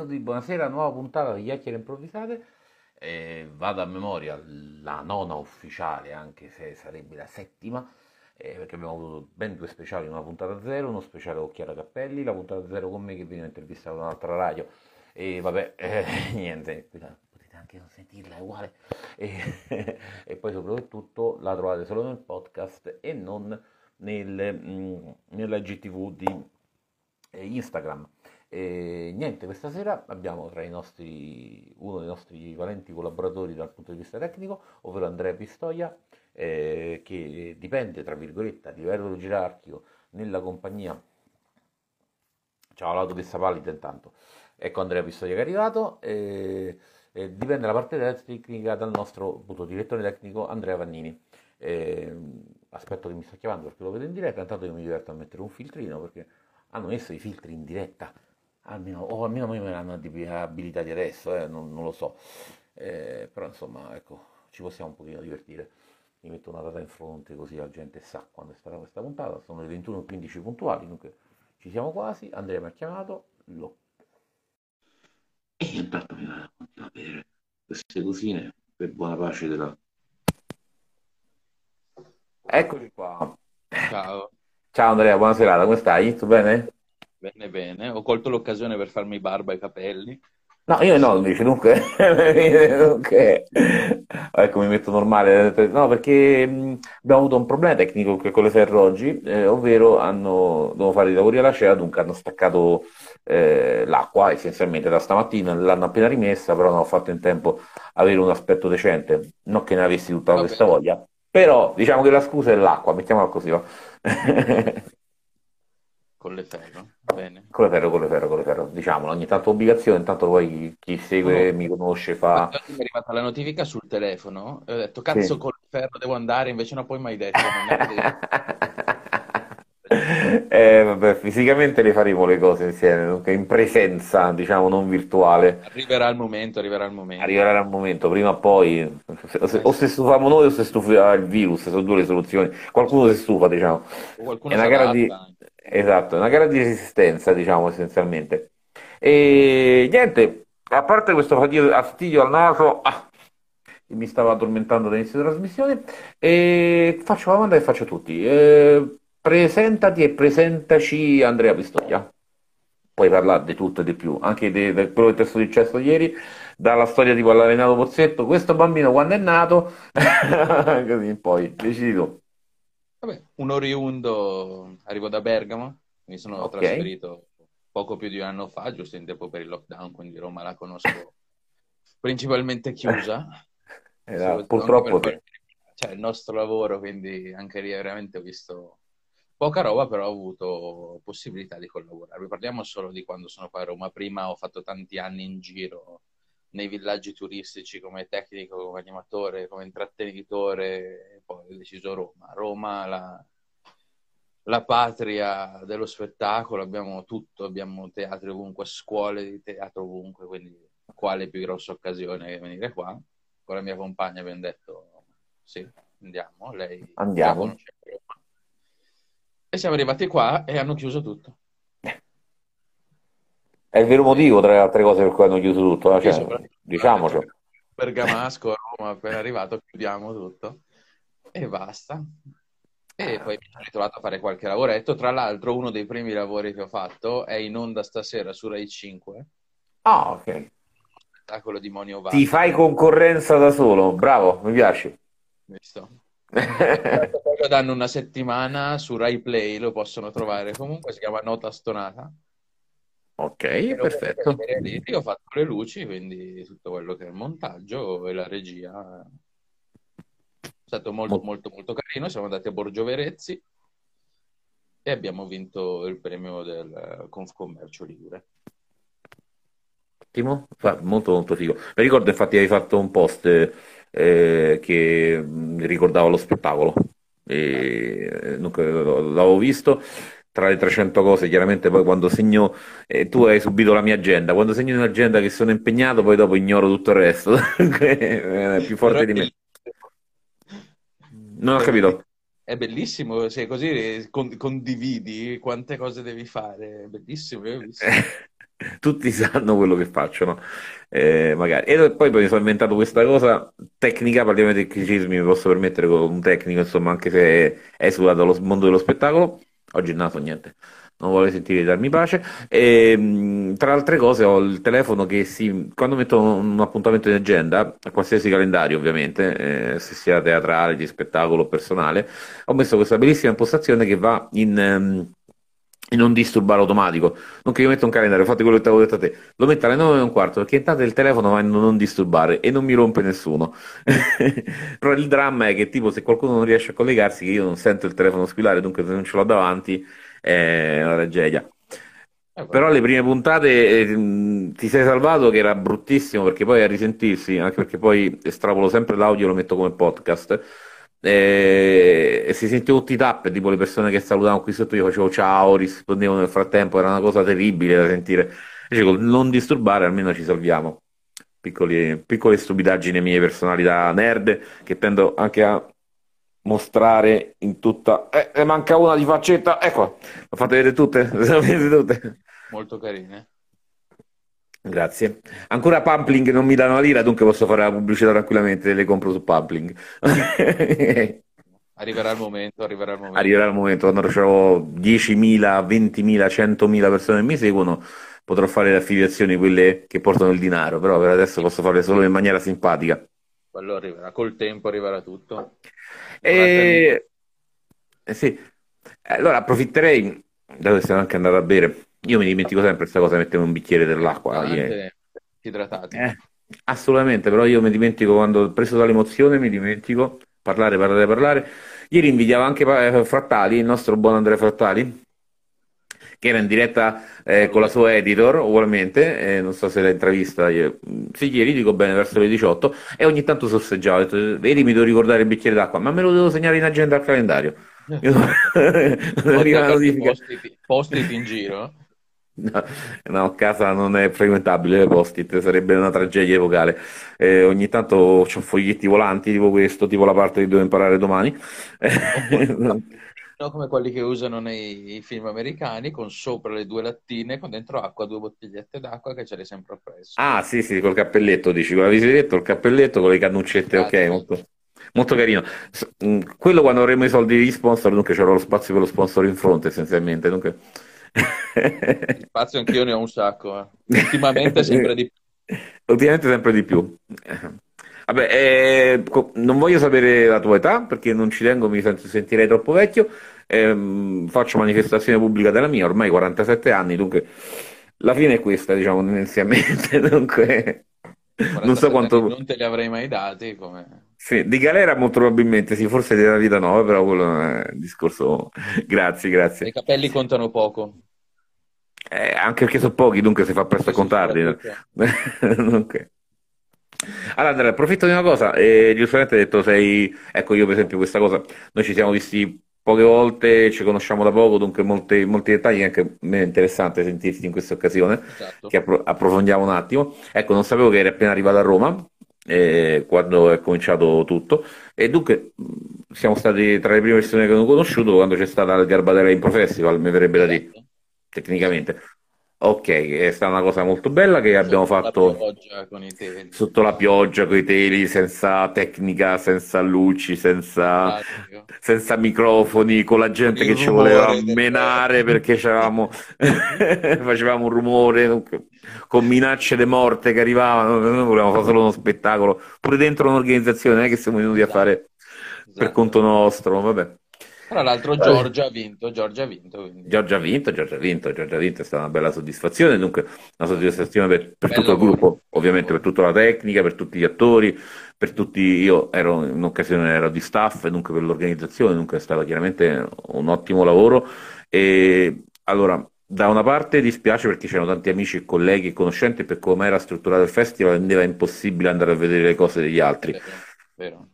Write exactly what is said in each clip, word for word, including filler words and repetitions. Benvenuti, buonasera, nuova puntata di Chiacchiere Improvvisate. Eh, vado a memoria, la nona ufficiale, anche se sarebbe la settima, eh, perché abbiamo avuto ben due speciali, una puntata zero, uno speciale con Chiara Cappelli, la puntata zero con me che veniva intervistata da un'altra radio, e vabbè, eh, niente, quella potete anche non sentirla, è uguale, e, e poi soprattutto la trovate solo nel podcast e non nel, nella I G T V di eh, Instagram. E niente, questa sera abbiamo tra i nostri uno dei nostri valenti collaboratori dal punto di vista tecnico, ovvero Andrea Pistoia, eh, che dipende tra virgolette a livello gerarchico nella compagnia. Ciao l'autopista pallida intanto. Ecco Andrea Pistoia che è arrivato, eh, eh, dipende la parte tecnica dal nostro appunto, direttore tecnico Andrea Vannini. Eh, aspetto che mi sta chiamando perché lo vedo in diretta, intanto io mi diverto a mettere un filtrino perché hanno messo i filtri in diretta. Almeno, o almeno me ne hanno abilitati adesso, eh, non, non lo so, eh, però insomma ecco, ci possiamo un pochino divertire. Mi metto una data in fronte così la gente sa quando è stata questa puntata. Sono le ventuno e quindici puntuali, dunque ci siamo quasi. Andrea mi ha chiamato, lo. E io intanto mi vado a bere queste cosine per buona pace della... Eccoci qua. Ciao. Ciao Andrea, buona serata, come stai? Tu bene? Bene, bene. Ho colto l'occasione per farmi barba e capelli. No, io no, invece, dunque... dunque... Ecco, mi metto normale. No, perché abbiamo avuto un problema tecnico con Colleferro oggi, eh, ovvero hanno dovuto fare i lavori alla cera, dunque hanno staccato eh, l'acqua, essenzialmente, da stamattina. L'hanno appena rimessa, però non ho fatto in tempo avere un aspetto decente. Non che ne avessi tutta okay. Questa voglia. Però, diciamo che la scusa è l'acqua, mettiamola così, va? Colleferro, bene. Colleferro, Colleferro, Colleferro, diciamolo, ogni tanto obbligazione, intanto poi chi segue, no, mi conosce, fa... Mi è arrivata la notifica sul telefono, e ho detto, cazzo sì. Colleferro, devo andare, invece no, poi mai detto. Non eh, vabbè, fisicamente le faremo le cose insieme, dunque in presenza, diciamo, non virtuale. Arriverà il momento, arriverà il momento. Arriverà il momento, prima o poi, se, o se stufiamo noi o se stufa il virus, sono due le soluzioni. Qualcuno si stufa, diciamo. O qualcuno è una gara di... Esatto, è una gara di resistenza, diciamo, essenzialmente. E niente, a parte questo fastidio al naso, ah, mi stava addormentando all'inizio della trasmissione, e faccio la domanda che faccio a tutti. Eh, presentati e presentaci Andrea Pistoia. Puoi parlare di tutto e di più, anche di, di quello che ti è successo ieri, dalla storia tipo all'arenato Pozzetto, questo bambino quando è nato, così in poi, decidi tu. Vabbè, un oriundo, arrivo da Bergamo, mi sono okay. trasferito poco più di un anno fa, giusto in tempo per il lockdown, quindi Roma la conosco principalmente chiusa. Eh, so, purtroppo per... Cioè, il nostro lavoro, quindi anche lì veramente ho visto poca roba, però ho avuto possibilità di collaborare. Parliamo solo di quando sono qua a Roma. Prima ho fatto tanti anni in giro nei villaggi turistici come tecnico, come animatore, come intrattenitore, e poi ho deciso Roma. Roma, la, la patria dello spettacolo, abbiamo tutto, abbiamo teatri ovunque, scuole di teatro ovunque, quindi quale più grossa occasione che venire qua. Con la mia compagna abbiamo detto sì, andiamo, lei andiamo. Roma. E siamo arrivati qua e hanno chiuso tutto. È il vero motivo, tra le altre cose, per cui hanno chiuso tutto, eh? Cioè, diciamocelo. Bergamasco, Roma, appena arrivato, chiudiamo tutto e basta. E poi mi sono ritrovato a fare qualche lavoretto. Tra l'altro, uno dei primi lavori che ho fatto è in onda stasera su Rai cinque. Ah, ok. Un spettacolo di Moni Ovadia. Ti fai concorrenza da solo, bravo, mi piace. Visto? Lo danno una settimana su Rai Play, lo possono trovare comunque, si chiama Nota Stonata. Ok, perfetto. Io ho fatto le luci, quindi tutto quello che è il montaggio e la regia. È stato molto, molto, molto carino. Siamo andati a Borgio Verezzi e abbiamo vinto il premio del Confcommercio Ligure. Ottimo, molto, molto figo. Mi ricordo, infatti, avevi fatto un post eh, che ricordava lo spettacolo. E, dunque, l'avevo visto. Tra le trecento cose, chiaramente poi quando segno, eh, tu hai subito la mia agenda, quando segno un'agenda che sono impegnato poi dopo ignoro tutto il resto, è più forte di me. Non ho capito. È bellissimo, se così condividi quante cose devi fare, è bellissimo, io ho visto. tutti sanno quello che facciano, eh, magari. E poi mi sono inventato questa cosa tecnica, parliamo di tecnicismi, mi posso permettere con un tecnico, insomma, anche se esula dallo mondo dello spettacolo. Oggi non so niente, non vuole sentire darmi pace. E, tra altre cose, ho il telefono che si, quando metto un appuntamento in agenda, a qualsiasi calendario ovviamente, eh, se sia teatrale, di spettacolo o personale, ho messo questa bellissima impostazione che va in... Ehm, e non disturbare automatico. Non che io metto un calendario, fate quello che ti avevo detto a te, lo metto alle nove e un quarto, perché intanto il telefono va in non disturbare e non mi rompe nessuno. Però il dramma è che tipo se qualcuno non riesce a collegarsi, che io non sento il telefono squillare, dunque se non ce l'ho davanti è una tragedia. Eh, però le prime puntate, eh, ti sei salvato, che era bruttissimo, perché poi a risentirsi, anche perché poi estrapolo sempre l'audio e lo metto come podcast, E, e si sentivano tutti i tappe, tipo le persone che salutavano qui sotto, io facevo ciao, rispondevo nel frattempo, era una cosa terribile da sentire. Invece col non disturbare almeno ci salviamo. Piccoli, piccole stupidaggini mie personali da nerd, che tendo anche a mostrare in tutta, eh, ne manca una di faccetta, ecco, la fate vedere tutte, le sapete tutte, molto carine. Grazie. Ancora Pampling non mi dà una lira, dunque posso fare la pubblicità tranquillamente, le compro su Pampling. Arriverà il momento, arriverà il momento. Arriverà il momento, quando c'ho diecimila, ventimila, centomila persone che mi seguono, potrò fare le affiliazioni, quelle che portano il denaro, però per adesso posso farle solo in maniera simpatica. Quello arriverà, col tempo arriverà tutto. E... Eh, sì. Allora approfitterei, dato che siamo anche andati a bere. Io mi dimentico sempre questa cosa, mettevo un bicchiere dell'acqua. Eh. Idratati. Eh, assolutamente, però io mi dimentico, quando preso dall'emozione, mi dimentico, parlare, parlare, parlare. Ieri invidiavo anche Frattali, il nostro buon Andrea Frattali, che era in diretta eh, con la sua editor, ugualmente, eh, non so se l'ha intravista, io... sì, ieri, dico bene, verso le diciotto, e ogni tanto sorseggiavo, ho detto, vedi, mi devo ricordare il bicchiere d'acqua, ma me lo devo segnare in agenda al calendario. Post-it, post-it in giro. No, no, casa non è frequentabile, post-it, sarebbe una tragedia epocale. Eh, ogni tanto ho foglietti volanti, tipo questo, tipo la parte che devo imparare domani. No, come quelli che usano nei film americani, con sopra le due lattine, con dentro acqua, due bottigliette d'acqua che ce le sempre appresso. Ah, sì, sì, col cappelletto, dici, con la visiretto, il cappelletto, con le cannuccette, ah, ok, sì. Molto... molto carino. Quello quando avremo i soldi di sponsor, dunque c'era lo spazio per lo sponsor in fronte, essenzialmente, dunque... Spazio anch'io ne ho un sacco, eh. Ultimamente sempre di più. Ultimamente sempre di più. Vabbè, eh, non voglio sapere la tua età, perché non ci tengo, mi sento, sentirei troppo vecchio. Eh, faccio manifestazione pubblica della mia, ormai quarantasette anni, dunque la fine è questa, diciamo, tendenzialmente. Dunque non so quanto... non te li avrei mai dati, come... Sì, di galera molto probabilmente, sì, forse della vita no, però quello è un discorso... Grazie, grazie. I capelli contano poco. Eh, anche perché sono pochi, dunque si fa presto a contarli. Dunque. Allora Andrea, approfitto di una cosa, eh, giustamente hai detto sei... Ecco, io per esempio questa cosa, noi ci siamo visti poche volte, ci conosciamo da poco, dunque molti, molti dettagli, anche me è interessante sentirti in questa occasione, esatto. Che appro approfondiamo un attimo. Ecco, non sapevo che eri appena arrivato a Roma, Eh, quando è cominciato tutto, e dunque siamo stati tra le prime persone che ho conosciuto quando c'è stata il Garbatella Pro Festival, mi verrebbe da dire, tecnicamente. Ok, è stata una cosa molto bella che abbiamo fatto sotto la pioggia, con i teli, senza tecnica, senza luci, senza, senza microfoni, con la gente che ci voleva menare perché facevamo un rumore, con minacce di morte che arrivavano. Noi volevamo fare solo uno spettacolo, pure dentro un'organizzazione, non è che siamo venuti a fare per conto nostro, vabbè. Tra l'altro Giorgia ha vinto, Giorgia ha vinto. Quindi. Giorgia ha vinto, Giorgia ha vinto, Giorgia ha vinto, è stata una bella soddisfazione, dunque una soddisfazione per, per tutto il gruppo, ovviamente per tutta la tecnica, per tutti gli attori, per tutti, io ero in un'occasione ero di staff, dunque per l'organizzazione, dunque è stato chiaramente un ottimo lavoro. E allora, da una parte dispiace perché c'erano tanti amici e colleghi e conoscenti, per come era strutturato il festival rendeva impossibile andare a vedere le cose degli altri. Vero, vero.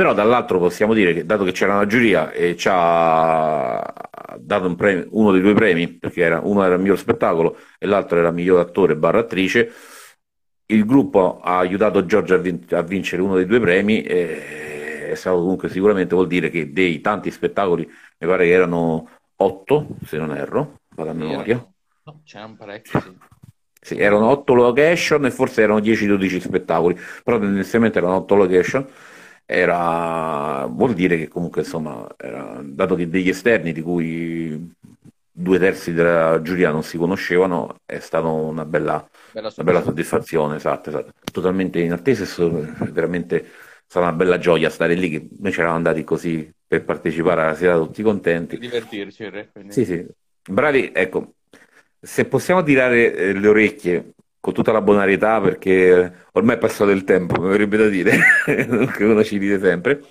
Però dall'altro possiamo dire che, dato che c'era una giuria e ci ha dato un premio, uno dei due premi, perché era, uno era il miglior spettacolo e l'altro era il miglior attore barra attrice, il gruppo ha aiutato Giorgia a, vin a vincere uno dei due premi, e è stato comunque sicuramente, vuol dire che dei tanti spettacoli, mi pare che erano otto, se non erro, vado a memoria. C'erano parecchi, sì. Sì, erano otto location e forse erano dieci dodici spettacoli, però tendenzialmente erano otto location. Era... vuol dire che comunque, insomma, era... dato che degli esterni di cui due terzi della giuria non si conoscevano, è stata una bella, bella, una bella soddisfazione, esatto, esatto. Totalmente inattesa, è veramente stata una bella gioia stare lì, che noi c'eravamo andati così per partecipare alla sera tutti contenti. Divertirci, il re, quindi. Sì, sì. Bravi, ecco, se possiamo tirare le orecchie con tutta la bonarietà, perché ormai è passato il tempo, mi verrebbe da dire, che uno ci dite sempre,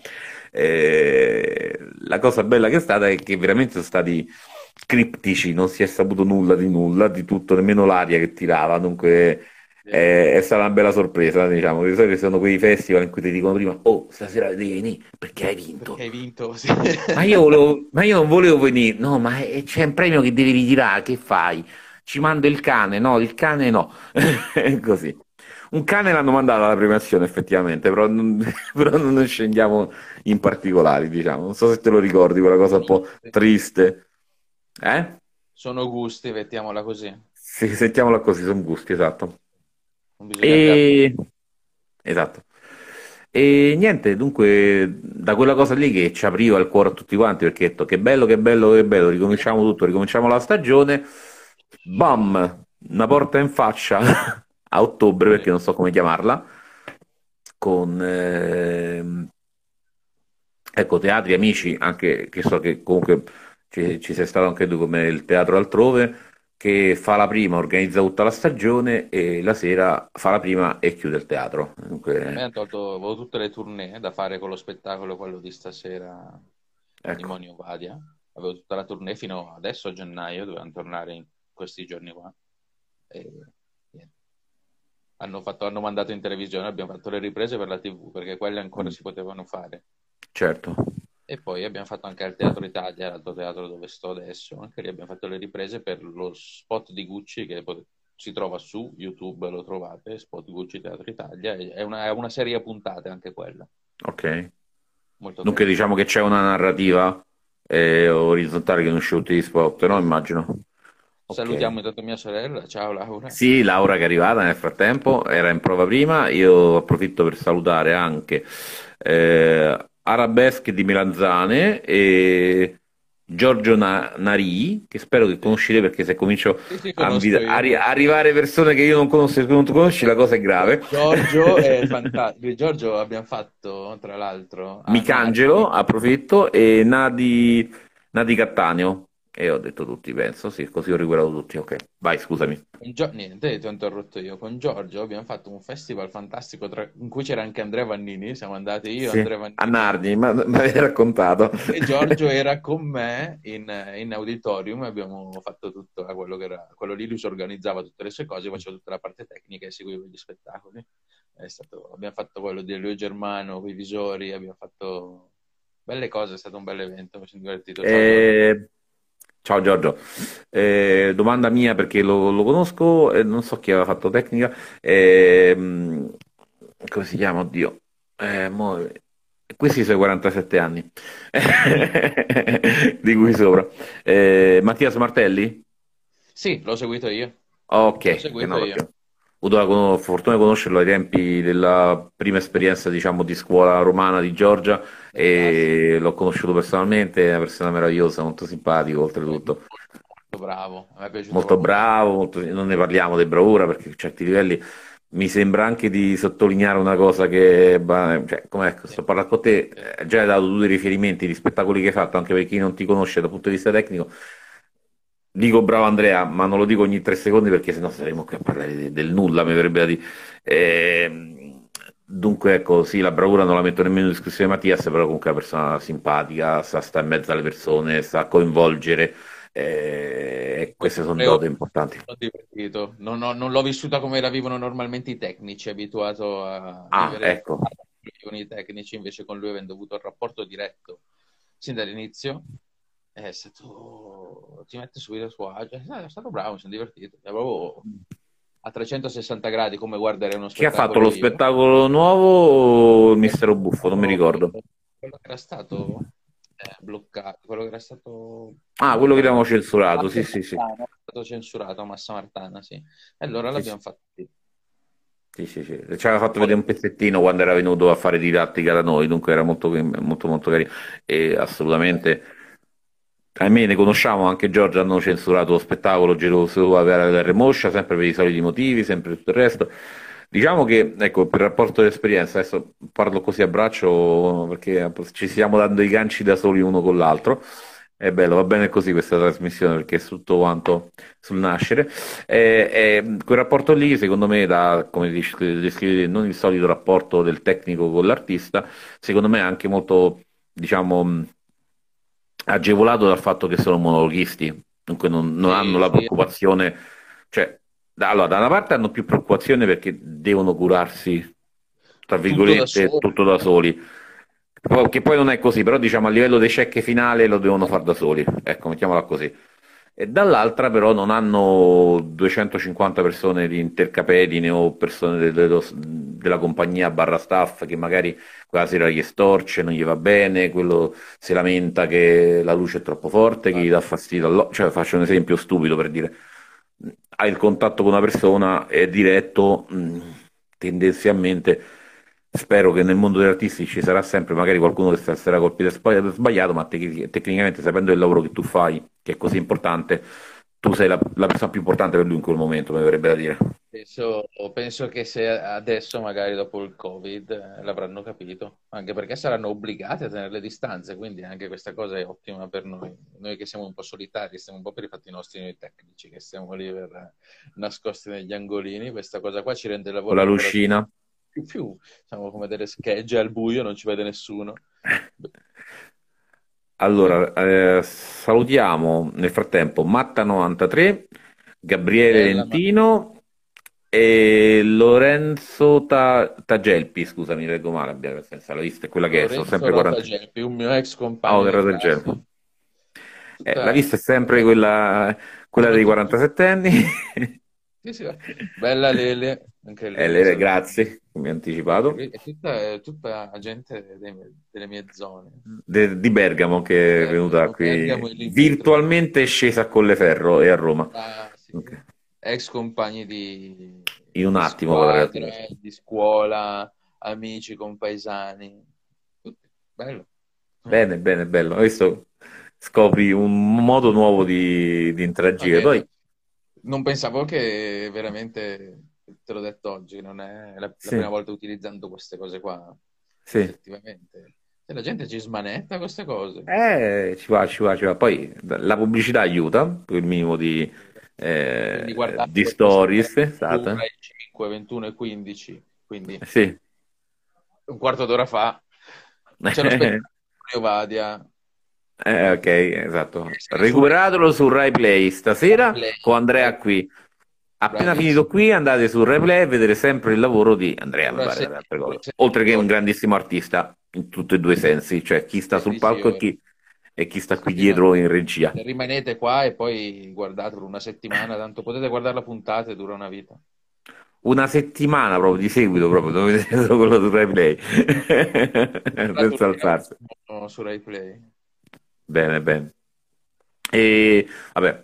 eh, la cosa bella che è stata è che veramente sono stati criptici, non si è saputo nulla di nulla, di tutto, nemmeno l'aria che tirava, dunque eh, è stata una bella sorpresa, diciamo. Di solito sono quei festival in cui ti dicono prima, oh, stasera vieni, perché hai vinto. Perché hai vinto, sì. Ma io volevo, ma io non volevo venire, no, ma c'è un premio che devi ritirare, che fai? Ci mando il cane, no, il cane no. Così. Un cane l'hanno mandato alla premiazione effettivamente, però non, però non scendiamo in particolari, diciamo. Non so se te lo ricordi, quella cosa un po' triste. Eh? Sono gusti, mettiamola così. Sì, sentiamola così, sono gusti, esatto. Non bisogna e... Esatto. E niente, dunque, da quella cosa lì che ci apriva il cuore a tutti quanti, perché ho detto, che bello, che bello, che bello, ricominciamo tutto, ricominciamo la stagione... Bam! Una porta in faccia a ottobre, perché non so come chiamarla, con eh, ecco, teatri, amici, anche che so che comunque ci, ci sei stato anche tu, come il Teatro Altrove, che fa la prima, organizza tutta la stagione e la sera fa la prima e chiude il teatro. Dunque... A me hanno tolto, avevo tutte le tournée da fare con lo spettacolo, quello di stasera, ecco, di Moni Ovadia. Avevo tutta la tournée fino adesso, a gennaio, dovevano tornare in questi giorni qua, e, yeah. hanno, fatto, hanno mandato in televisione, abbiamo fatto le riprese per la tivù, perché quelle ancora mm. si potevano fare, certo. E poi abbiamo fatto anche al Teatro Italia, l'altro teatro dove sto adesso, anche lì abbiamo fatto le riprese per lo spot di Gucci, che si trova su YouTube, lo trovate, spot Gucci Teatro Italia, è una, è una serie a puntate anche quella. Ok. Molto dunque bene. Diciamo che c'è una narrativa eh, orizzontale che non c'è tutti gli spot, no? Immagino. Okay. Salutiamo intanto mia sorella, ciao Laura. Sì, Laura che è arrivata nel frattempo, era in prova prima. Io approfitto per salutare anche eh, Arabesque di Melanzane e Giorgio Na Nardi, che spero che conoscete, perché se comincio sì, sì, a arri arrivare persone che io non conosco e tu non conosci, la cosa è grave. Giorgio è fantastico. Giorgio abbiamo fatto, tra l'altro, Michelangelo, approfitto, e Nadi, Nadi Cattaneo. E ho detto tutti, penso, sì, così ho riguardato tutti, ok, vai, scusami. Gio... Niente, ti ho interrotto io. Con Giorgio abbiamo fatto un festival fantastico tra... in cui c'era anche Andrea Vannini, siamo andati io, sì, Andrea Vannini. A Nardi, ma me l'hai raccontato. E Giorgio era con me in, in auditorium, abbiamo fatto tutto quello che era, quello lì lui si organizzava tutte le sue cose, faceva tutta la parte tecnica e seguiva gli spettacoli. È stato... Abbiamo fatto quello di Elio Germano, quei visori, abbiamo fatto belle cose, è stato un bel evento, mi sono divertito. E... Ciao Giorgio, eh, domanda mia, perché lo, lo conosco, eh, non so chi aveva fatto tecnica, eh, come si chiama, oddio, eh, mo... questi sono i quarantasette anni, di cui sopra, eh, Mattias Martelli? Sì, l'ho seguito io. Ok, l'ho seguito eh no, io. Ho avuto la con... fortuna di conoscerlo ai tempi della prima esperienza, diciamo, di scuola romana di Giorgia, e l'ho conosciuto personalmente, è una persona meravigliosa, molto simpatico oltretutto. Molto bravo, mi è piaciuto. Molto bravo, molto... non ne parliamo di bravura, perché a certi livelli mi sembra anche di sottolineare una cosa che, cioè, come ecco, sto parlando con te, già hai dato tutti i riferimenti di spettacoli che hai fatto, anche per chi non ti conosce dal punto di vista tecnico. Dico bravo Andrea, ma non lo dico ogni tre secondi, perché sennò saremo qui a parlare del nulla, mi verrebbe da dire. Eh... Dunque, ecco, sì, la bravura non la metto nemmeno in discussione Mattias, però comunque è una persona simpatica, sa stare in mezzo alle persone, sa coinvolgere, eh, e queste sono doti importanti. Sono divertito. Non, ho, non l'ho vissuta come la vivono normalmente i tecnici, abituato a ah, vivere ecco. con i tecnici, invece con lui, avendo avuto il rapporto diretto sin dall'inizio, eh, se tu ti metti subito a suo agio, eh, è stato bravo, mi sono divertito, è proprio... A trecentosessanta gradi, come guardare uno spettacolo. Chi ha fatto lo io. spettacolo nuovo o il mistero buffo? Non mi ricordo. Quello che era stato bloccato, quello che era stato... Ah, quello che avevamo censurato, Massa sì, Martana, sì, sì. È stato censurato Massa Martana, sì. E allora sì, l'abbiamo fatto lì. Sì, sì, sì. Ci aveva fatto vedere un pezzettino quando era venuto a fare didattica da noi, dunque era molto, molto, molto carino. E assolutamente... ahimè, ne conosciamo, anche Giorgia hanno censurato lo spettacolo geloso alla Remoscia, sempre per i soliti motivi, sempre tutto il resto. Diciamo che, ecco, per il rapporto dell'esperienza, adesso parlo così a braccio perché ci stiamo dando i ganci da soli uno con l'altro, è bello, va bene così questa trasmissione perché è tutto quanto sul nascere. E, e, quel rapporto lì, secondo me, da, come descrivete, non il solito rapporto del tecnico con l'artista, secondo me è anche molto, diciamo, agevolato dal fatto che sono monologhisti, dunque non, non sì, hanno la preoccupazione, cioè... Allora, da una parte hanno più preoccupazione perché devono curarsi, tra virgolette, tutto da, tutto da soli, che poi non è così, però diciamo a livello dei check finale lo devono fare da soli, ecco, mettiamola così. E dall'altra però non hanno duecentocinquanta persone di intercapedine o persone dello, della compagnia barra staff che magari quella sera gli storce, non gli va bene, quello si lamenta che la luce è troppo forte, che gli dà fastidio all'occhio, cioè faccio un esempio stupido per dire... hai il contatto con una persona, è diretto, mh, tendenzialmente spero che nel mondo degli artisti ci sarà sempre magari qualcuno che sarà colpito e sbagliato, ma te tecnicamente sapendo il lavoro che tu fai, che è così importante, tu sei la, la persona più importante per lui in quel momento, mi verrebbe da dire. Penso, penso che se adesso magari dopo il Covid l'avranno capito, anche perché saranno obbligati a tenere le distanze, quindi anche questa cosa è ottima per noi, noi che siamo un po' solitari, stiamo un po' per i fatti nostri, noi tecnici che stiamo lì per, nascosti negli angolini, questa cosa qua ci rende il lavoro con la lucina più, più, siamo come delle schegge al buio, non ci vede nessuno. Allora, eh, salutiamo nel frattempo Matta novantatré, Gabriele Bella, Lentino ma... e Lorenzo Ta... Tagelpi, scusami, leggo male, abbiamo senso, la lista è quella che è, sono sempre quaranta... Tagelpi, un mio ex compagno. Oh, del eh, la lista è sempre quella, quella dei quarantasettenni. Sì, sì, bella Lele. Anche Lele, eh, Lele grazie, come anticipato. È tutta, è tutta gente dei, delle mie zone. De, di Bergamo che Bergamo, è venuta qui. È virtualmente è scesa a Colleferro e a Roma. Ah, sì. Okay. Ex compagni di... In un attimo. Squadre, di scuola, amici, compaesani. Bello. Bene, bene, bello. Adesso scopri un modo nuovo di, di interagire. Poi... non pensavo che veramente, te l'ho detto oggi, non è la, sì. la prima volta utilizzando queste cose qua. Sì. Effettivamente. E la gente ci smanetta queste cose. Eh, ci va, ci va, ci va. Poi la pubblicità aiuta, quel minimo di, eh, di, di stories. Esatto. Rai cinque, ventuno e quindici, quindi sì. Un quarto d'ora fa c'è lo spettacolo di Ovadia. Eh, ok, esatto. Recuperatelo su Rai Play stasera con Andrea qui. Appena finito qui andate su Rai Play a vedere sempre il lavoro di Andrea, oltre che un grandissimo artista in tutti e due i sensi, cioè chi sta sul palco e chi, e chi sta qui dietro in regia. Rimanete qua e poi guardatelo una settimana, tanto potete guardare la puntata e dura una vita. Una settimana proprio di seguito, proprio dove vedo quello su Rai Play. Senza alzarsi. Su Rai Play. Bene, bene. E vabbè,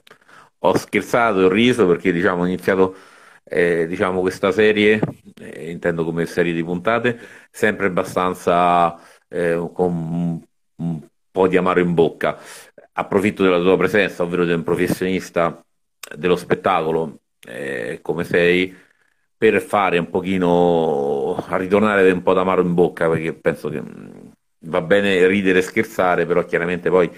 ho scherzato e ho riso perché diciamo ho iniziato eh, diciamo questa serie, eh, intendo come serie di puntate, sempre abbastanza eh, con un po' di amaro in bocca. Approfitto della tua presenza, ovvero di un professionista dello spettacolo eh, come sei, per fare un pochino, a ritornare un po' d'amaro in bocca, perché penso che... va bene ridere e scherzare, però chiaramente poi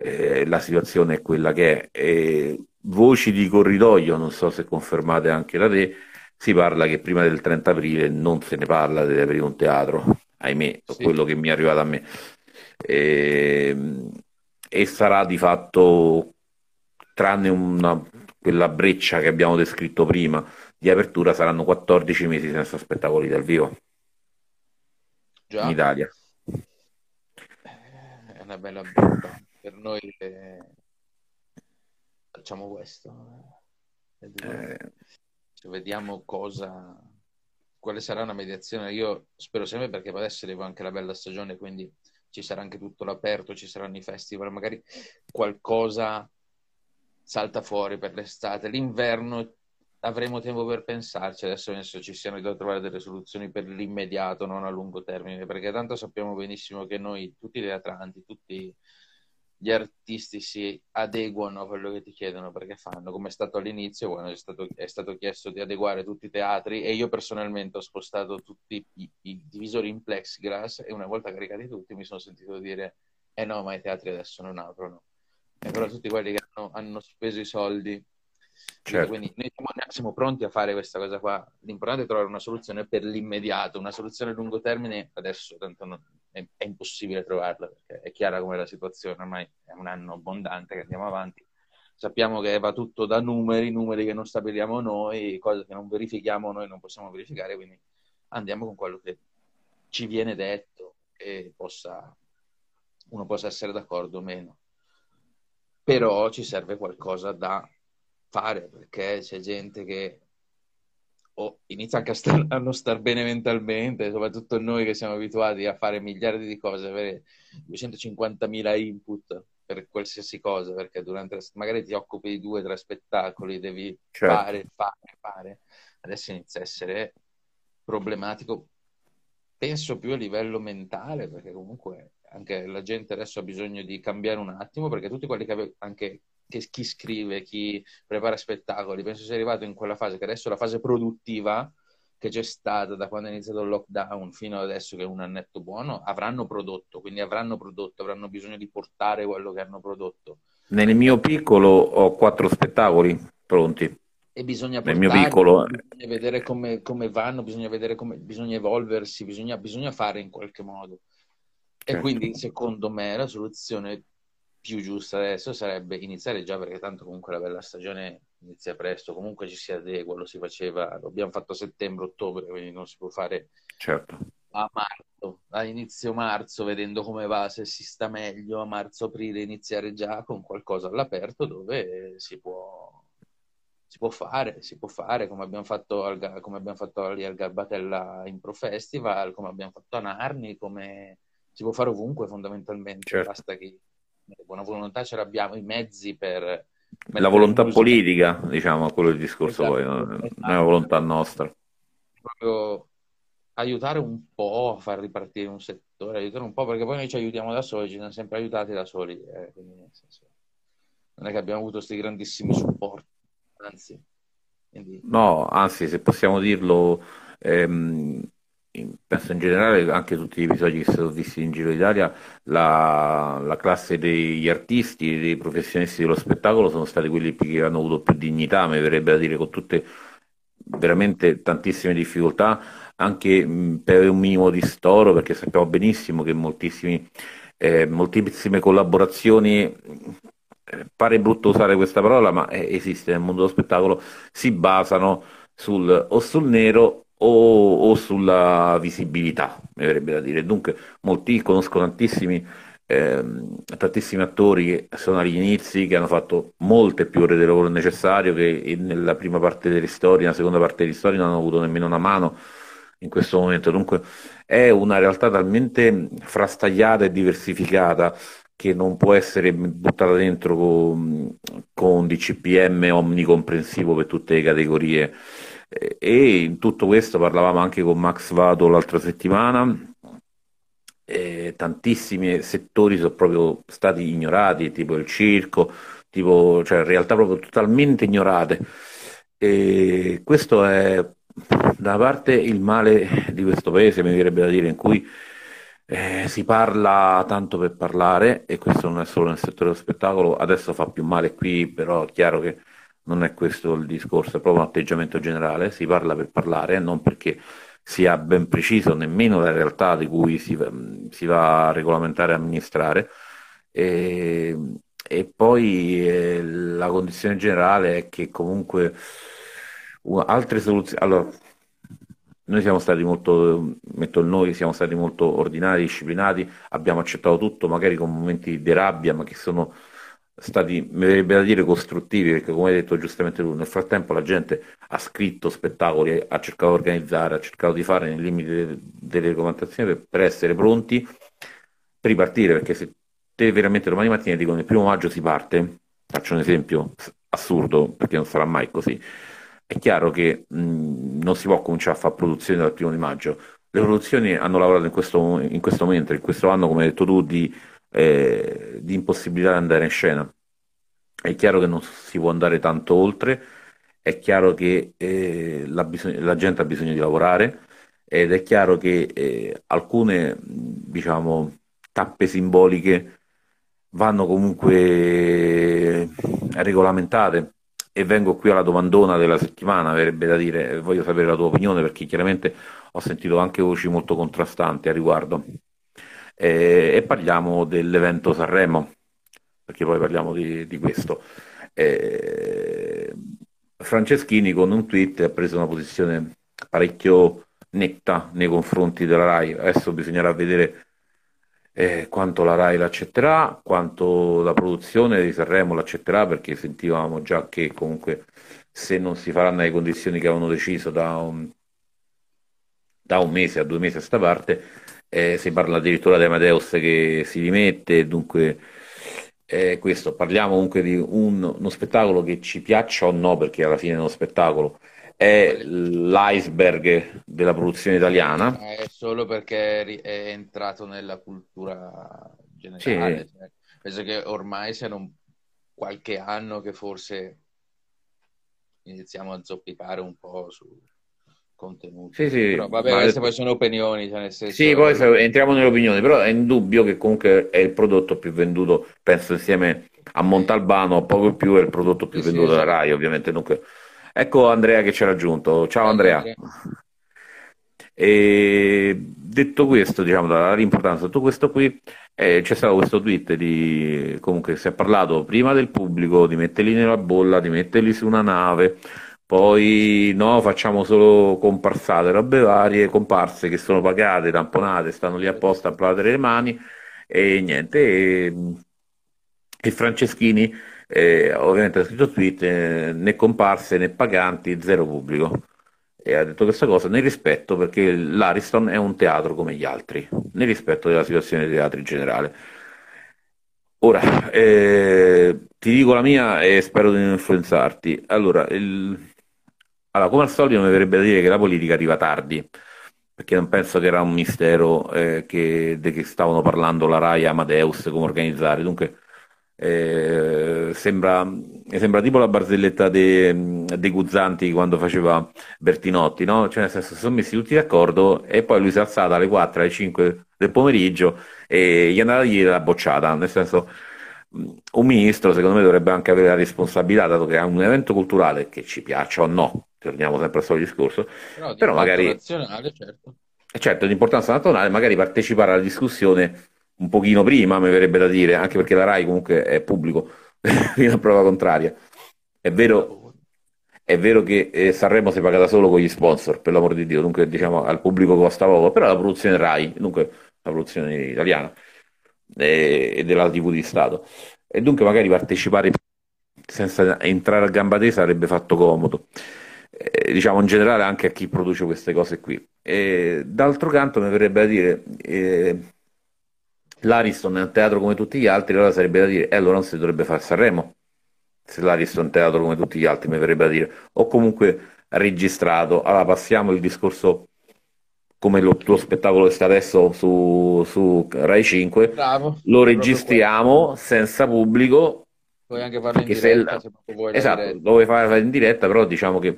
eh, la situazione è quella che è. E voci di corridoio, non so se confermate anche da te, si parla che prima del trenta aprile non se ne parla di aprire un teatro, ahimè, sì. Quello che mi è arrivato a me. E, e sarà di fatto, tranne una, quella breccia che abbiamo descritto prima, di apertura, saranno quattordici mesi senza spettacoli dal vivo. Già. In Italia. Una bella brutta per noi che facciamo questo e eh. vediamo cosa quale sarà una mediazione. Io spero sempre, perché adesso arriva anche la bella stagione, quindi ci sarà anche tutto l'aperto, ci saranno i festival, magari qualcosa salta fuori per l'estate. L'inverno avremo tempo per pensarci, adesso penso ci siano da trovare delle soluzioni per l'immediato, non a lungo termine, perché tanto sappiamo benissimo che noi, tutti i teatranti, tutti gli artisti si adeguano a quello che ti chiedono, perché fanno, come è stato all'inizio, quando è stato, è stato chiesto di adeguare tutti i teatri, e io personalmente ho spostato tutti i, i divisori in plexiglass, e una volta caricati tutti mi sono sentito dire eh no, ma i teatri adesso non aprono. E però tutti quelli che hanno, hanno speso i soldi, certo. Quindi noi siamo, siamo pronti a fare questa cosa qua. L'importante è trovare una soluzione per l'immediato, una soluzione a lungo termine adesso tanto non, è, è impossibile trovarla, perché è chiara come la situazione, ormai è un anno abbondante che andiamo avanti, sappiamo che va tutto da numeri, numeri che non stabiliamo noi, cose che non verifichiamo noi, non possiamo verificare, quindi andiamo con quello che ci viene detto, e possa, uno possa essere d'accordo o meno, però ci serve qualcosa da fare, perché c'è gente che oh, inizia anche a, star, a non star bene mentalmente, soprattutto noi che siamo avituati a fare miliardi di cose, avere duecentocinquantamila input per qualsiasi cosa, perché durante magari ti occupi di due o tre spettacoli, devi certo. fare, fare, fare. Adesso inizia a essere problematico, penso più a livello mentale, perché comunque anche la gente adesso ha bisogno di cambiare un attimo, perché tutti quelli che ave- anche Che chi scrive, chi prepara spettacoli, penso sia arrivato in quella fase, che adesso la fase produttiva che c'è stata da quando è iniziato il lockdown fino adesso, che è un annetto buono, avranno prodotto, quindi avranno prodotto, avranno bisogno di portare quello che hanno prodotto. Nel mio piccolo ho quattro spettacoli pronti. E bisogna portare, nel mio piccolo... bisogna vedere come, come vanno, bisogna vedere come, bisogna evolversi, bisogna, bisogna fare in qualche modo. Certo. E quindi secondo me la soluzione più giusta adesso sarebbe iniziare già, perché tanto comunque la bella stagione inizia presto, comunque ci si adegua, lo si faceva, lo abbiamo fatto a settembre, ottobre, quindi non si può fare certo. a marzo, a inizio marzo, vedendo come va, se si sta meglio, a marzo, aprile, iniziare già con qualcosa all'aperto dove si può, si può fare, si può fare, come abbiamo fatto al, come abbiamo fatto lì al Garbatella Impro Festival, come abbiamo fatto a Narni, come si può fare ovunque fondamentalmente, certo. basta che buona volontà ce l'abbiamo, i mezzi per... La volontà politica, diciamo, quello è il discorso esatto, poi, non esatto. è una volontà nostra. Proprio aiutare un po' a far ripartire un settore, aiutare un po', perché poi noi ci aiutiamo da soli, ci siamo sempre aiutati da soli, eh, quindi nel senso, non è che abbiamo avuto questi grandissimi supporti, anzi. Quindi... No, anzi, se possiamo dirlo, ehm, penso in generale anche tutti gli episodi che si sono visti in giro d'Italia, la, la classe degli artisti, dei professionisti dello spettacolo sono stati quelli che hanno avuto più dignità, mi verrebbe da dire, con tutte veramente tantissime difficoltà, anche mh, per un minimo ristoro, perché sappiamo benissimo che moltissimi, eh, moltissime collaborazioni, eh, pare brutto usare questa parola, ma eh, esiste nel mondo dello spettacolo, si basano sul, o sul nero O, o sulla visibilità, mi verrebbe da dire. Dunque, molti, conosco tantissimi, eh, tantissimi attori che sono agli inizi, che hanno fatto molte più ore di lavoro necessario, che nella prima parte delle storie, nella seconda parte delle storie non hanno avuto nemmeno una mano in questo momento. Dunque è una realtà talmente frastagliata e diversificata che non può essere buttata dentro con, con un D C P M omnicomprensivo per tutte le categorie. E in tutto questo parlavamo anche con Max Vado l'altra settimana, e tantissimi settori sono proprio stati ignorati, tipo il circo, tipo, cioè realtà proprio totalmente ignorate, e questo è da una parte il male di questo paese, mi verrebbe da dire, in cui eh, si parla tanto per parlare, e questo non è solo nel settore dello spettacolo, adesso fa più male qui, però è chiaro che non è questo il discorso, è proprio un atteggiamento generale, si parla per parlare, non perché sia ben preciso nemmeno la realtà di cui si, si va a regolamentare e amministrare, e, e poi eh, la condizione generale è che comunque uh, altre soluzioni... Allora, noi siamo stati molto, metto noi, siamo stati molto ordinari, disciplinati, abbiamo accettato tutto, magari con momenti di rabbia, ma che sono... stati, mi verrebbe da dire, costruttivi, perché come hai detto giustamente tu, nel frattempo la gente ha scritto spettacoli, ha cercato di organizzare, ha cercato di fare nei limiti delle, delle raccomandazioni per, per essere pronti, ripartire, perché se te veramente domani mattina dicono il primo maggio si parte, faccio un esempio assurdo perché non sarà mai così, è chiaro che mh, non si può cominciare a fare produzione dal primo di maggio. Le produzioni hanno lavorato in questo, in questo momento, in questo anno, come hai detto tu, di, eh, di impossibilità di andare in scena. È chiaro che non si può andare tanto oltre, è chiaro che eh, la, bisog- la gente ha bisogno di lavorare, ed è chiaro che eh, alcune, diciamo, tappe simboliche vanno comunque regolamentate. E vengo qui alla domandona della settimana, verrebbe da dire, voglio sapere la tua opinione, perché chiaramente ho sentito anche voci molto contrastanti a riguardo. Eh, e parliamo dell'evento Sanremo, perché poi parliamo di, di questo. Eh, Franceschini con un tweet ha preso una posizione parecchio netta nei confronti della Rai. Adesso bisognerà vedere eh, quanto la Rai l'accetterà, quanto la produzione di Sanremo l'accetterà, perché sentivamo già che comunque se non si faranno le condizioni che avevano deciso da un, da un mese a due mesi a sta parte, eh, si parla addirittura di Amadeus che si dimette. Dunque eh, questo, parliamo comunque di un, uno spettacolo che ci piaccia o no, perché alla fine è uno spettacolo, è l'iceberg della produzione italiana. È solo perché è entrato nella cultura generale. Sì. Cioè, penso che ormai sia un qualche anno che forse iniziamo a zoppicare un po' su contenuti. Sì, sì. Però, vabbè, ma... queste poi sono opinioni. Cioè nel senso... Sì, poi entriamo nell'opinione, però è indubbio che comunque è il prodotto più venduto, penso insieme a Montalbano, poco più è il prodotto più sì, venduto sì, dalla Rai, ovviamente. Dunque... Ecco Andrea che ci ha raggiunto. Ciao Andrea. E detto questo, diciamo, dall'importanza di tutto questo qui, eh, c'è stato questo tweet di, comunque si è parlato prima del pubblico, di metterli nella bolla, di metterli su una nave, poi no, facciamo solo comparsate, robe varie, comparse che sono pagate, tamponate, stanno lì apposta a plavare le mani e niente. E, e Franceschini... Eh, ovviamente ha scritto tweet, eh, né comparse né paganti, zero pubblico, e ha detto questa cosa nel rispetto, perché l'Ariston è un teatro come gli altri, nel rispetto della situazione dei teatri in generale. Ora eh, ti dico la mia e spero di non influenzarti. Allora, il... allora come al solito mi verrebbe da dire che la politica arriva tardi, perché non penso che era un mistero eh, che... di che stavano parlando la Rai e Amadeus, come organizzare. Dunque Eh, sembra, sembra tipo la barzelletta dei de Guzzanti quando faceva Bertinotti, no? Cioè nel senso, si sono messi tutti d'accordo e poi lui si è alzato alle quattro, alle cinque del pomeriggio e gli è andata a dire la bocciata. Nel senso, un ministro secondo me dovrebbe anche avere la responsabilità, dato che è un evento culturale, che ci piaccia o no, torniamo sempre al solito discorso, però, però magari nazionale, certo. certo di importanza nazionale, magari partecipare alla discussione un pochino prima, mi verrebbe da dire, anche perché la Rai comunque è pubblico fino a prova contraria. È vero, è vero che Sanremo si paga da solo con gli sponsor, per l'amor di Dio, dunque diciamo al pubblico costa poco, però la produzione Rai, dunque la produzione italiana e della tivù di Stato, e dunque magari partecipare senza entrare a gamba tesa sarebbe fatto comodo, eh, diciamo in generale anche a chi produce queste cose qui. E, d'altro canto, mi verrebbe da dire eh, l'Ariston è un teatro come tutti gli altri, allora sarebbe da dire, eh, allora non si dovrebbe fare Sanremo, se l'Ariston è un teatro come tutti gli altri, mi verrebbe da dire, o comunque registrato. Allora passiamo il discorso come lo, lo spettacolo che sta adesso su, su Rai cinque. Bravo, lo registriamo senza pubblico, puoi anche farlo in diretta se, se vuoi. Esatto, diretta. Lo vuoi fare in diretta, però diciamo che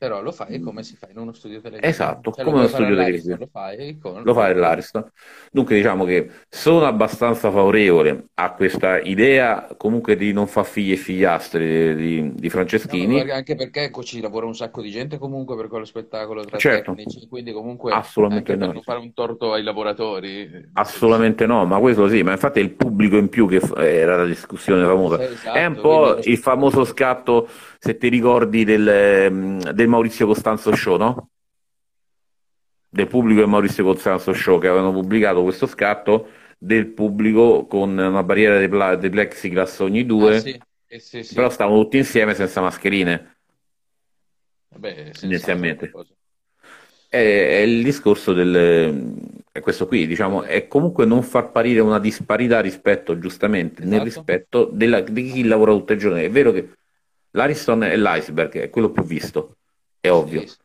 però lo fai come si fa in uno studio televisivo. Esatto, cioè, come uno studio televisivo. Lo fai con... lo fai l'Ariston. Dunque diciamo che sono abbastanza favorevole a questa idea comunque di non far figli e figliastri di, di Franceschini. No, anche perché ecco, ci lavora un sacco di gente comunque per quello spettacolo tra certo. tecnici, quindi comunque assolutamente no. Per non fare un torto ai lavoratori. Assolutamente no, ma questo sì, ma infatti è il pubblico in più che era la discussione famosa. Esatto, è un po' il famoso scatto, se ti ricordi, del, del Maurizio Costanzo Show, no? Del pubblico e Maurizio Costanzo Show, che avevano pubblicato questo scatto del pubblico con una barriera di, pla- di plexiglass ogni due, ah, sì. Eh, sì, sì. Però stavano tutti insieme senza mascherine. Vabbè, senza, inizialmente è, è il discorso del, è questo qui, diciamo, è comunque non far parire una disparità rispetto, giustamente, esatto, nel rispetto della, di chi lavora tutto il giorno. È vero che l'Ariston è l'iceberg, è quello più visto, è ovvio, sì,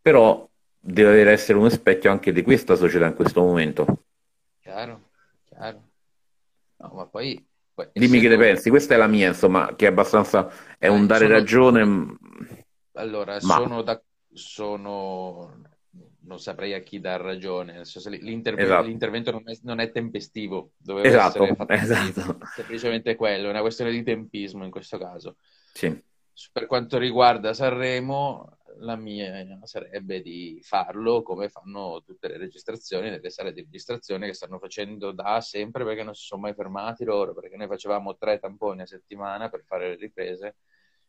però deve essere uno specchio anche di questa società in questo momento. Chiaro, chiaro. No, ma poi, poi dimmi che ne pensi, questa è la mia, insomma, che è abbastanza, è eh, un dare sono... ragione. Allora, ma... sono da... sono... non saprei a chi dar ragione, l'intervento, esatto, l'intervento non, è, non è tempestivo, doveva esatto, essere fatto, esatto, semplicemente quello, è una questione di tempismo in questo caso. Sì. Per quanto riguarda Sanremo, la mia sarebbe di farlo come fanno tutte le registrazioni, nelle sale di registrazione che stanno facendo da sempre, perché non si sono mai fermati loro, perché noi facevamo tre tamponi a settimana per fare le riprese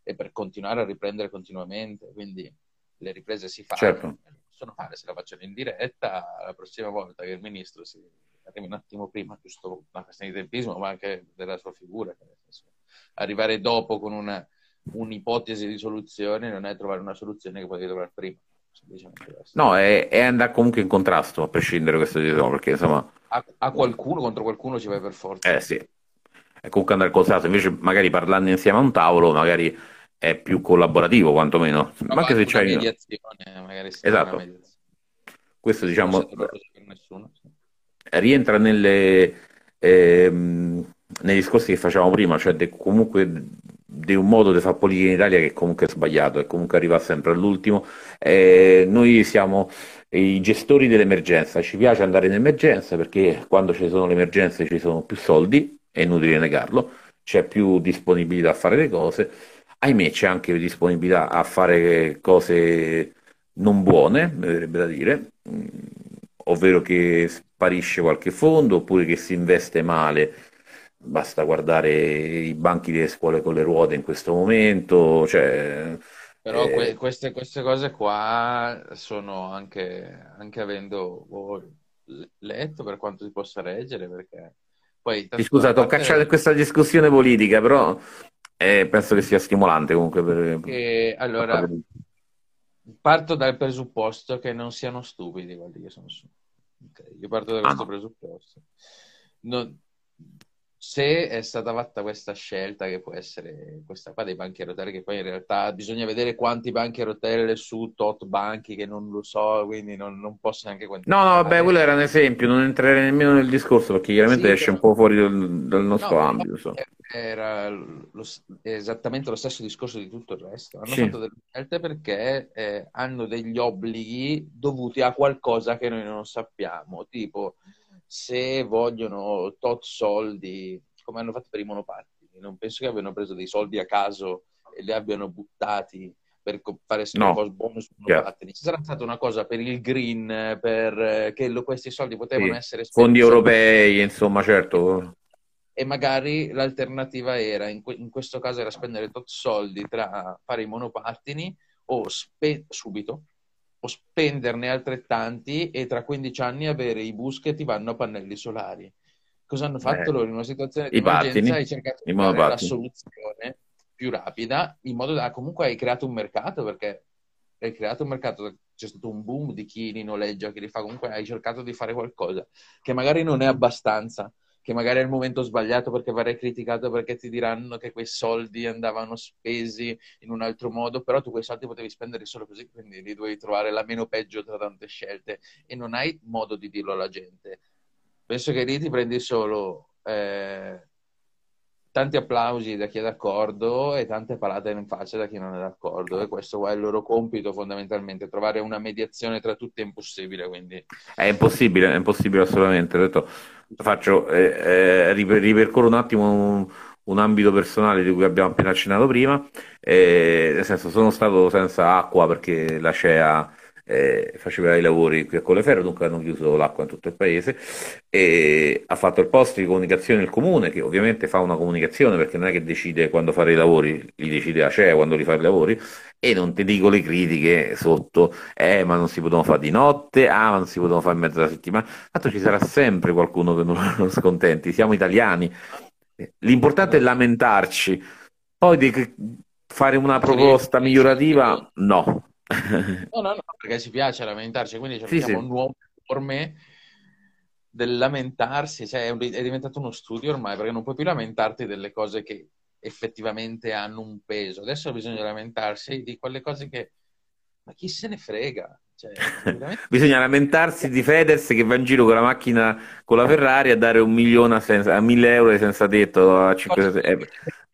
e per continuare a riprendere continuamente, quindi le riprese si fanno, certo, possono fare, se la facciano in diretta, la prossima volta che il ministro si arrivi un attimo prima, giusto una questione di tempismo, ma anche della sua figura, nel senso, arrivare dopo con una un'ipotesi di soluzione non è trovare una soluzione che potevi trovare prima, no, è, è andare comunque in contrasto a prescindere da questo, perché insomma a, a qualcuno, contro qualcuno ci vai per forza, eh sì, è comunque andare in contrasto, invece magari parlando insieme a un tavolo magari è più collaborativo quantomeno, no, ma anche se c'è una mediazione, magari sì, esatto, una mediazione. Questo diciamo per nessuno, sì, rientra nelle eh, nei discorsi che facevamo prima, cioè de, comunque di un modo di fare politica in Italia che comunque è sbagliato e comunque arriva sempre all'ultimo. Eh, noi siamo i gestori dell'emergenza, ci piace andare in emergenza perché quando ci sono le emergenze ci sono più soldi, è inutile negarlo, c'è più disponibilità a fare le cose, ahimè c'è anche disponibilità a fare cose non buone, mi verrebbe da dire, ovvero che sparisce qualche fondo oppure che si investe male. Basta guardare i banchi delle scuole con le ruote in questo momento, cioè, però eh... que queste, queste cose qua sono anche, anche avendo oh, letto per quanto si possa leggere, perché poi tanto scusa, parte... ho cacciato questa discussione politica, però eh, penso che sia stimolante comunque per... e, allora parto dal presupposto che non siano stupidi quelli che sono su, okay, io parto da questo ah, no. presupposto non... Se è stata fatta questa scelta, che può essere questa qua dei banchi a rotelle, che poi in realtà bisogna vedere quanti banchi a rotelle su tot banchi, che non lo so, quindi non, non posso neanche quantificare. No, no, vabbè, quello era un esempio, non entrerei nemmeno nel discorso, perché chiaramente sì, esce però... un po' fuori del, del nostro no, ambito. So. Era lo, esattamente lo stesso discorso di tutto il resto. Hanno sì. fatto delle scelte perché eh, hanno degli obblighi dovuti a qualcosa che noi non sappiamo, tipo... se vogliono tot soldi, come hanno fatto per i monopattini, non penso che abbiano preso dei soldi a caso e li abbiano buttati per fare no. un bonus monopattini. Ci sarà stata una cosa per il green, per che lo, questi soldi potevano sì. essere spesi. Fondi europei, insomma, certo. E magari l'alternativa era, in, que in questo caso era spendere tot soldi tra fare i monopattini o spe subito, o spenderne altrettanti e tra quindici anni avere i bus che ti vanno a pannelli solari. Cosa hanno fatto eh, loro in una situazione di emergenza? Hai cercato di trovare la soluzione più rapida, in modo da comunque hai creato un mercato, perché hai creato un mercato, c'è stato un boom di chi li noleggia, chi li fa, comunque hai cercato di fare qualcosa che magari non è abbastanza, che magari è il momento sbagliato perché verrai criticato, perché ti diranno che quei soldi andavano spesi in un altro modo, però tu quei soldi potevi spendere solo così, quindi li dovevi trovare la meno peggio tra tante scelte e non hai modo di dirlo alla gente. Penso che lì ti prendi solo eh, tanti applausi da chi è d'accordo e tante palate in faccia da chi non è d'accordo, e questo è il loro compito fondamentalmente, trovare una mediazione tra tutti è impossibile, quindi... È impossibile, è impossibile assolutamente, ho detto... Faccio, eh, eh, ripercorro un attimo un, un ambito personale di cui abbiamo appena accennato prima, eh, nel senso sono stato senza acqua perché la C E A eh, faceva i lavori qui a Colleferro, dunque hanno chiuso l'acqua in tutto il paese e ha fatto il posto di comunicazione del comune, che ovviamente fa una comunicazione perché non è che decide quando fare i lavori, li decide la C E A quando li fa i lavori, e non ti dico le critiche sotto, eh ma non si potevano fare di notte, ah ma non si potevano fare in mezzo alla settimana, tanto ci sarà sempre qualcuno che non lo scontenti, siamo italiani, l'importante è lamentarci, poi di fare una proposta migliorativa no. No, no, no, perché ci piace lamentarci, quindi cerchiamo sì, sì. nuove forme del lamentarsi, cioè è, un, è diventato uno studio ormai, perché non puoi più lamentarti delle cose che effettivamente hanno un peso. Adesso bisogna lamentarsi di quelle cose che, ma chi se ne frega? Cioè, veramente... Bisogna lamentarsi di Fedez che va in giro con la macchina, con la Ferrari, a dare un milione a, senza, a mille euro di senza tetto a cinquecento... eh.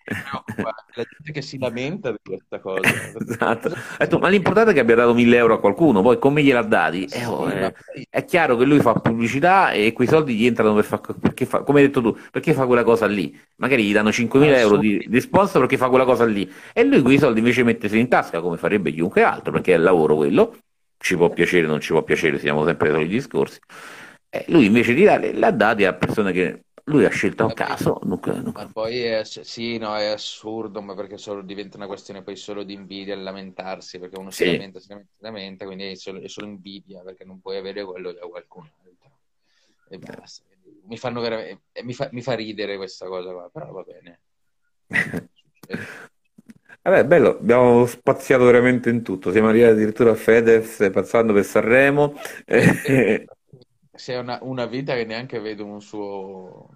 La gente che si lamenta di questa cosa. Esatto. Detto, ma l'importante è che abbia dato mille euro a qualcuno, poi come gliel'ha dati? Eh, oh, eh. È chiaro che lui fa pubblicità e quei soldi gli entrano per fa... perché fa, come hai detto tu, perché fa quella cosa lì, magari gli danno cinquemila euro di, di sponsor perché fa quella cosa lì, e lui quei soldi invece metteseli in tasca come farebbe chiunque altro, perché è il lavoro quello. Ci può piacere, non ci può piacere, siamo sempre ai soliti discorsi. Eh, lui invece di dare l'ha dati a persone che lui ha scelto a caso. Nunca, nunca. Ma poi è, sì, no, è assurdo, ma perché solo diventa una questione poi solo di invidia e lamentarsi, perché uno sì. si lamenta, si lamenta, si lamenta, quindi è solo, è solo invidia, perché non puoi avere quello da qualcun altro. E basta. Mi fanno veramente, mi fa, mi fa ridere questa cosa qua, però va bene. Vabbè, bello, abbiamo spaziato veramente in tutto, siamo arrivati addirittura a Fedez, passando per Sanremo. C'è una, una vita che neanche vedo un suo,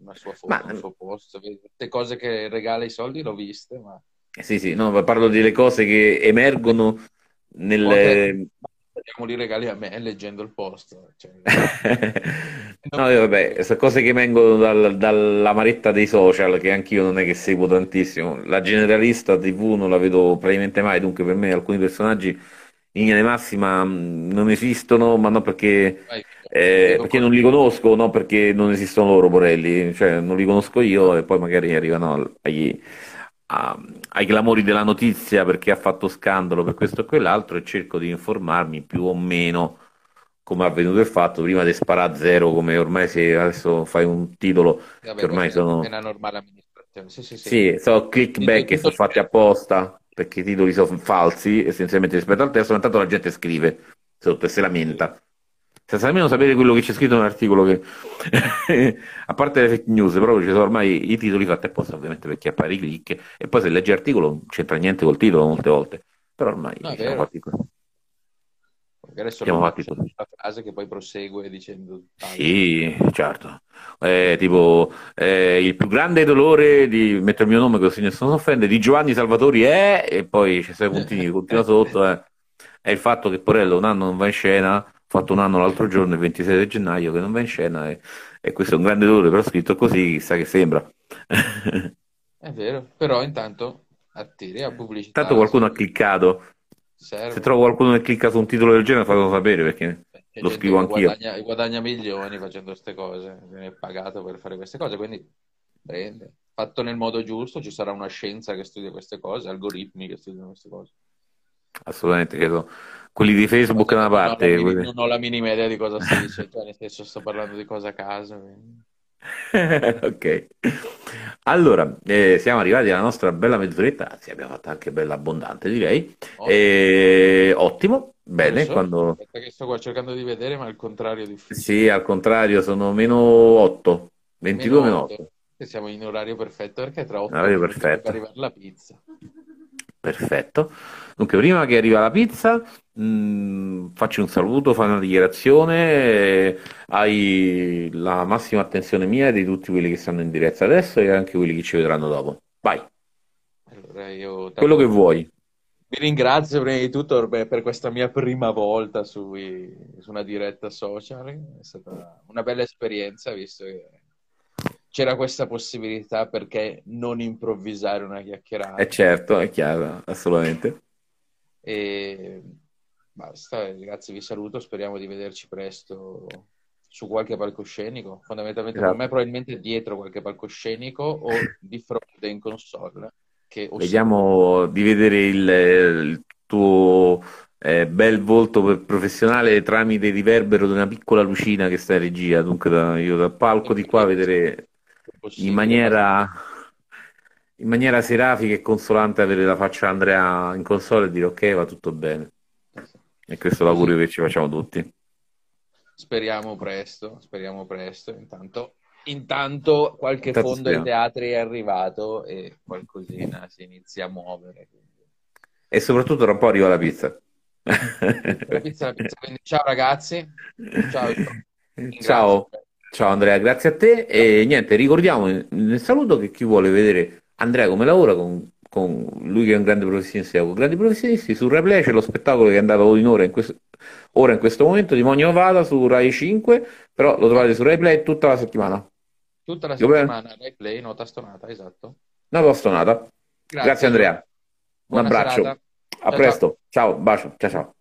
una sua foto, ma... un suo posto, le cose che regala i soldi l'ho viste, ma... Sì, sì, no, parlo delle cose che emergono nelle... li regali a me leggendo il post, cioè... no, io, vabbè, sono cose che vengono dal, dalla maretta dei social, che anch'io non è che seguo tantissimo, la generalista tivù non la vedo praticamente mai, dunque per me alcuni personaggi in linea di massima non esistono, ma no perché, eh, perché non li conosco, no perché non esistono loro, Borelli, cioè non li conosco io, e poi magari arrivano agli A, ai clamori della notizia perché ha fatto scandalo per questo o quell'altro, e cerco di informarmi più o meno come è avvenuto il fatto prima di sparare a zero, come ormai se adesso fai un titolo. Vabbè, che ormai sono... è una normale amministrazione. Sì, sì, sì. Sì, sono clickbait che sono fatti apposta perché i titoli sono falsi essenzialmente rispetto al testo, ma intanto la gente scrive sotto e si lamenta senza nemmeno sapere quello che c'è scritto nell'articolo, che a parte le fake news, proprio ci sono ormai i titoli fatti apposta, ovviamente, perché appare i click, e poi se leggi l'articolo non c'entra niente col titolo molte volte, però ormai no, siamo fatti così. Adesso siamo fatti così. La frase che poi prosegue dicendo... Sì, certo. Eh, tipo, eh, il più grande dolore di... metto il mio nome così nessuno si offende, di Giovanni Salvatore è... e poi c'è sei puntini, continua sotto, eh. È il fatto che Purello un anno non va in scena... fatto un anno l'altro giorno, il ventisei di gennaio, che non va in scena, e, e questo è un grande dolore, però scritto così, chissà che sembra. È vero, però intanto attiri a pubblicità. Intanto qualcuno ha cliccato. Serve. Se trovo qualcuno che clicca su un titolo del genere, fatelo sapere, perché c'è lo scrivo anch'io. Guadagna, guadagna milioni facendo queste cose, viene pagato per fare queste cose, quindi prende. Fatto nel modo giusto, ci sarà una scienza che studia queste cose, algoritmi che studiano queste cose. Assolutamente, credo. Quelli di Facebook da una parte... Non ho, quelli... non ho la minima idea di cosa si dice, cioè nel senso sto parlando di cose a caso. Quindi... ok. Allora, eh, siamo arrivati alla nostra bella mezz'oretta, anzi abbiamo fatto anche bella abbondante, direi. Ottimo, eh, ottimo. Bene, so, quando... Che sto qua cercando di vedere, ma al contrario è difficile. Sì, al contrario sono meno otto, ventidue meno otto. Siamo in orario perfetto, perché tra otto deve arrivare la pizza. Perfetto. Dunque, prima che arriva la pizza, mh, faccio un saluto, fai una dichiarazione, hai la massima attenzione mia e di tutti quelli che stanno in diretta adesso e anche quelli che ci vedranno dopo. Vai. Allora io quello che vuoi. Vi ringrazio prima di tutto per questa mia prima volta su, su una diretta social, è stata una bella esperienza, visto che c'era questa possibilità, perché non improvvisare una chiacchierata? Eh certo, è chiaro, assolutamente. E basta, ragazzi, vi saluto, speriamo di vederci presto su qualche palcoscenico, fondamentalmente esatto. Per me probabilmente dietro qualche palcoscenico o di fronte in console. Che vediamo di vedere il, il tuo eh, bel volto professionale tramite il riverbero di una piccola lucina che sta in regia, dunque da, io dal palco di qua vedere... In maniera, in maniera serafica e consolante avere la faccia Andrea in console e dire ok, va tutto bene. E questo è l'augurio che ci facciamo tutti. Speriamo presto, speriamo presto. Intanto, intanto qualche intanto fondo ai teatri è arrivato e qualcosina si inizia a muovere. Quindi. E soprattutto tra un po' arriva la pizza. La pizza, la pizza. Quindi, ciao ragazzi. Ciao. Grazie. Ciao, ciao Andrea, grazie a te. E niente, ricordiamo nel saluto che chi vuole vedere Andrea come lavora con, con lui che è un grande professionista, con grandi professionisti, su Rai Play c'è lo spettacolo che è andato in ora in questo, ora in questo momento di Moni Ovadia su Rai cinque, però lo trovate su Rai Play tutta la settimana. Tutta la settimana, Rai Play, Nota Stonata, esatto. Nota Stonata. Grazie, grazie Andrea. Buona un abbraccio. Serata. A ciao, presto. Ciao. Ciao, bacio. Ciao ciao.